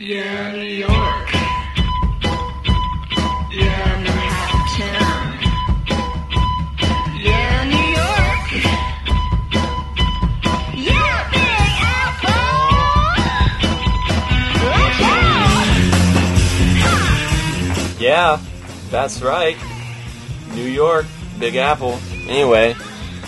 Yeah, New York. Yeah, Manhattan. Yeah, New York. Yeah, Big Apple. Let's go. Ha. Yeah, that's right. New York, Big Apple. Anyway,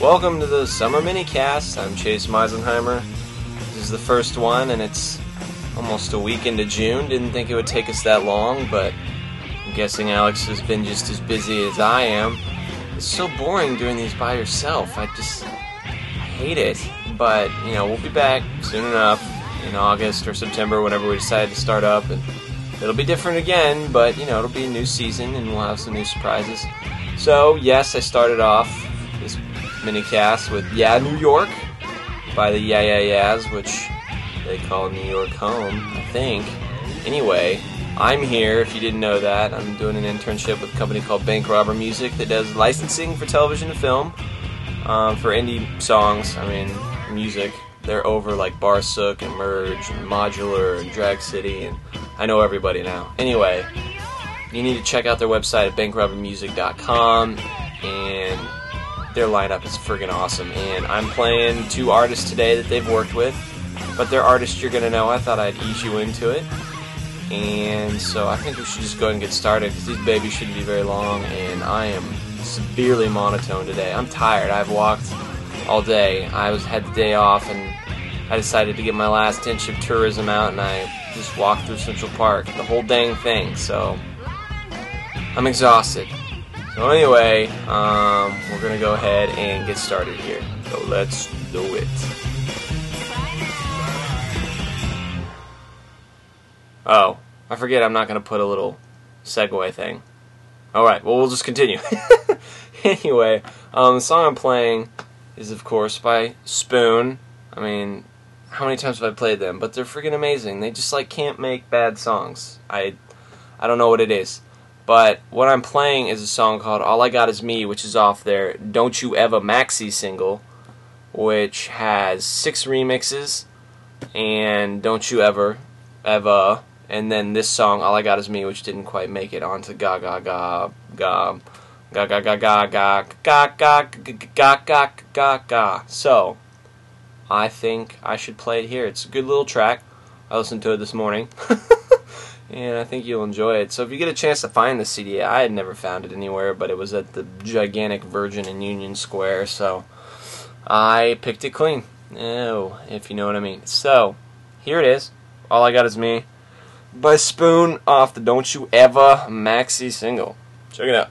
welcome to the Summer Mini-Cast. I'm Chase Meisenheimer. This is the first one, and it's almost a week into June. Didn't think it would take us that long, but I'm guessing Alex has been just as busy as I am. It's so boring doing these by yourself. I hate it. But, you know, we'll be back soon enough in August or September, whenever we decide to start up. And it'll be different again, but, you know, it'll be a new season and we'll have some new surprises. So, yes, I started off this mini-cast with Yeah, New York by the Yeah Yeah Yeahs, which they call New York home, I think. Anyway, I'm here, if you didn't know that. I'm doing an internship with a company called Bank Robber Music that does licensing for television and film, for indie songs, music. They're over like Barsook and Merge and Modular and Drag City, and I know everybody now. Anyway, you need to check out their website at bankrobbermusic.com, and their lineup is friggin' awesome. And I'm playing two artists today that they've worked with. But they're artists you're going to know. I thought I'd ease you into it. And so I think we should just go ahead and get started, because these babies shouldn't be very long, and I am severely monotone today. I'm tired. I've walked all day. I had the day off, and I decided to get my last inch of tourism out, and I just walked through Central Park, the whole dang thing. So I'm exhausted. So anyway, we're going to go ahead and get started here. So let's do it. Oh, I forget I'm not going to put a little segue thing. Alright, well, we'll just continue. Anyway, the song I'm playing is, of course, by Spoon. I mean, how many times have I played them? But they're freaking amazing. They just, like, can't make bad songs. I don't know what it is. But what I'm playing is a song called All I Got Is Me, which is off their Don't You Ever Maxi single, which has 6 remixes, and Don't You Ever... And then this song, All I Got Is Me, which didn't quite make it onto Ga Ga Ga. So, I think I should play it here. It's a good little track. I listened to it this morning. And I think you'll enjoy it. So if you get a chance to find the CD, I had never found it anywhere, but it was at the gigantic Virgin in Union Square, so I picked it clean. Oh, if you know what I mean. So, here it is. All I Got Is Me, by Spoon, off the Don't You Ever Maxi single. Check it out.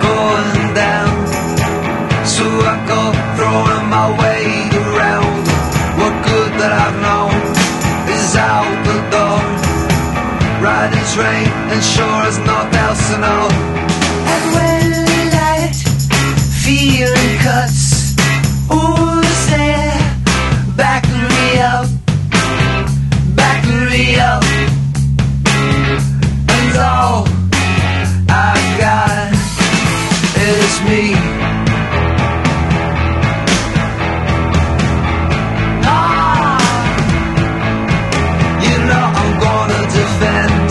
Going down, so I go throwing my weight around. What good that I've known is out the door, riding train and sure as not else to know. And when the light feeling cuts, who's there backing me up, backing me up? And all I got is me. Ah, you know I'm gonna defend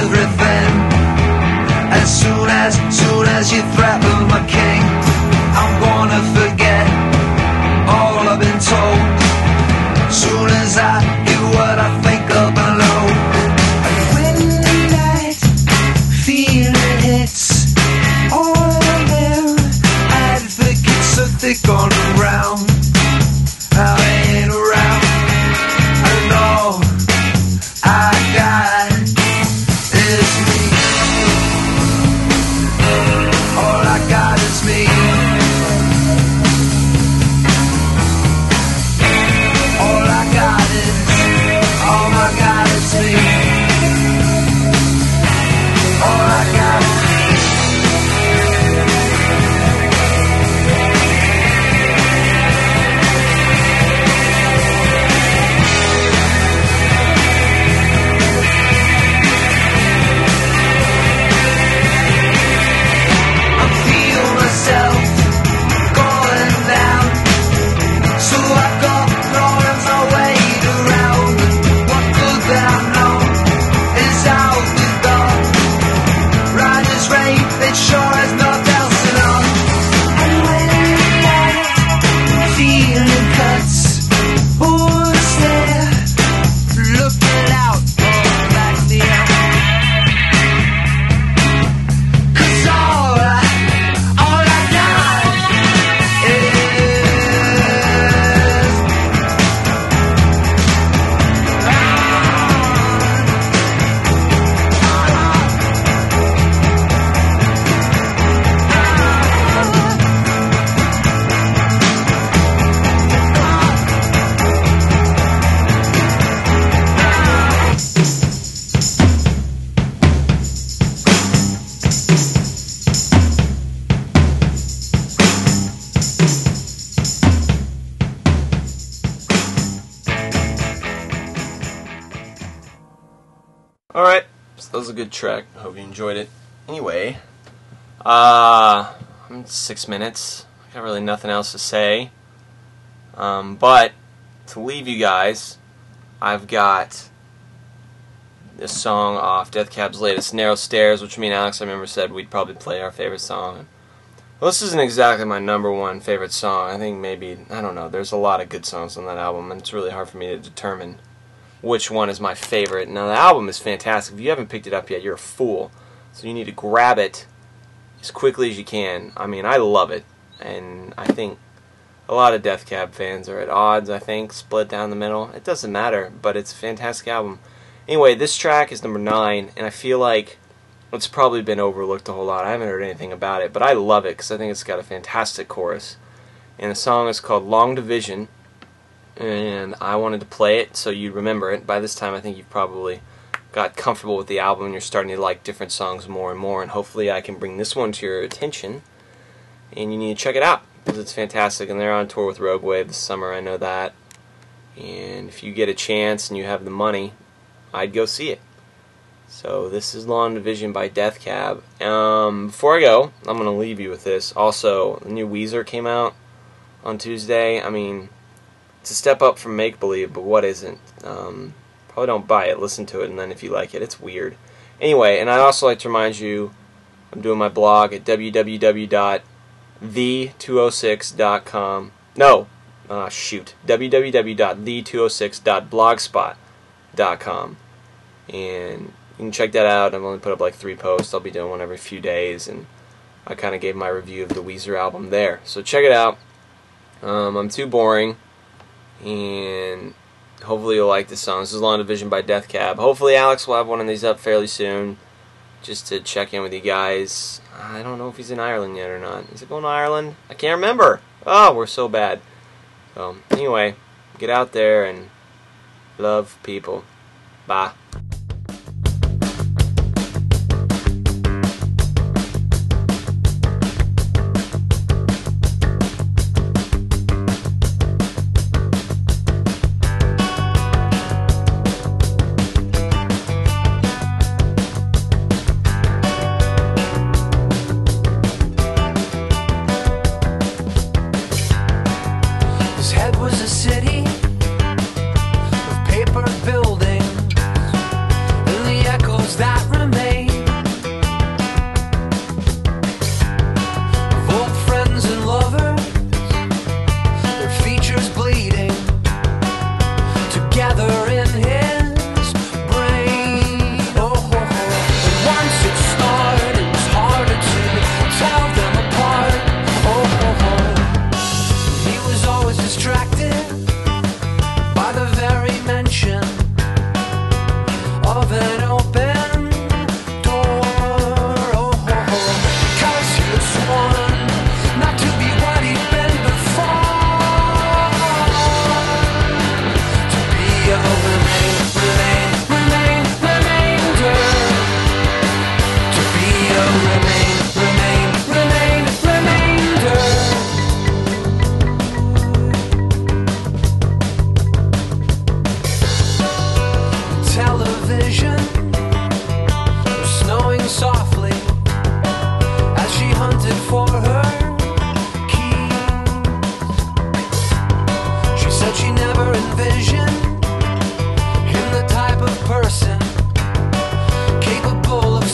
everything. As soon as you threaten my king, I'm gonna forget all I've been told. Soon as I do what I think of alone. Gone around, I ain't around, and all I got is me. All I got is me. So that was a good track. Hope you enjoyed it. Anyway, I'm 6 minutes. I got really nothing else to say. But to leave you guys, I've got this song off Death Cab's latest Narrow Stairs, which me and Alex, I remember, said we'd probably play our favorite song. Well, this isn't exactly my #1 favorite song. I think maybe, I don't know, there's a lot of good songs on that album, and it's really hard for me to determine which one is my favorite. Now, the album is fantastic. If you haven't picked it up yet, you're a fool. So you need to grab it as quickly as you can. I mean, I love it, and I think a lot of Death Cab fans are at odds, I think, split down the middle. It doesn't matter, but it's a fantastic album. Anyway, this track is number 9, and I feel like it's probably been overlooked a whole lot. I haven't heard anything about it, but I love it because I think it's got a fantastic chorus. And the song is called Long Division, and I wanted to play it so you'd remember it. By this time, I think you've probably got comfortable with the album and you're starting to like different songs more and more, and hopefully I can bring this one to your attention, and you need to check it out because it's fantastic. And they're on tour with Rogue Wave this summer, I know that. And if you get a chance and you have the money, I'd go see it. So this is Long Division by Death Cab. Before I go, I'm going to leave you with this. Also, the new Weezer came out on Tuesday. I mean, it's a step up from Make Believe, but what isn't? Probably don't buy it. Listen to it, and then if you like it, it's weird. Anyway, and I'd also like to remind you, I'm doing my blog at www.the206.com. No, shoot. www.the206.blogspot.com. And you can check that out. I've only put up like 3 posts. I'll be doing one every few days, and I kind of gave my review of the Weezer album there. So check it out. I'm too boring, and hopefully you'll like this song. This is Long Division by Death Cab. Hopefully Alex will have one of these up fairly soon, just to check in with you guys. I don't know if he's in Ireland yet or not. Is it going to Ireland? I can't remember. Oh, we're so bad. So anyway, get out there and love people. Bye.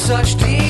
Such deep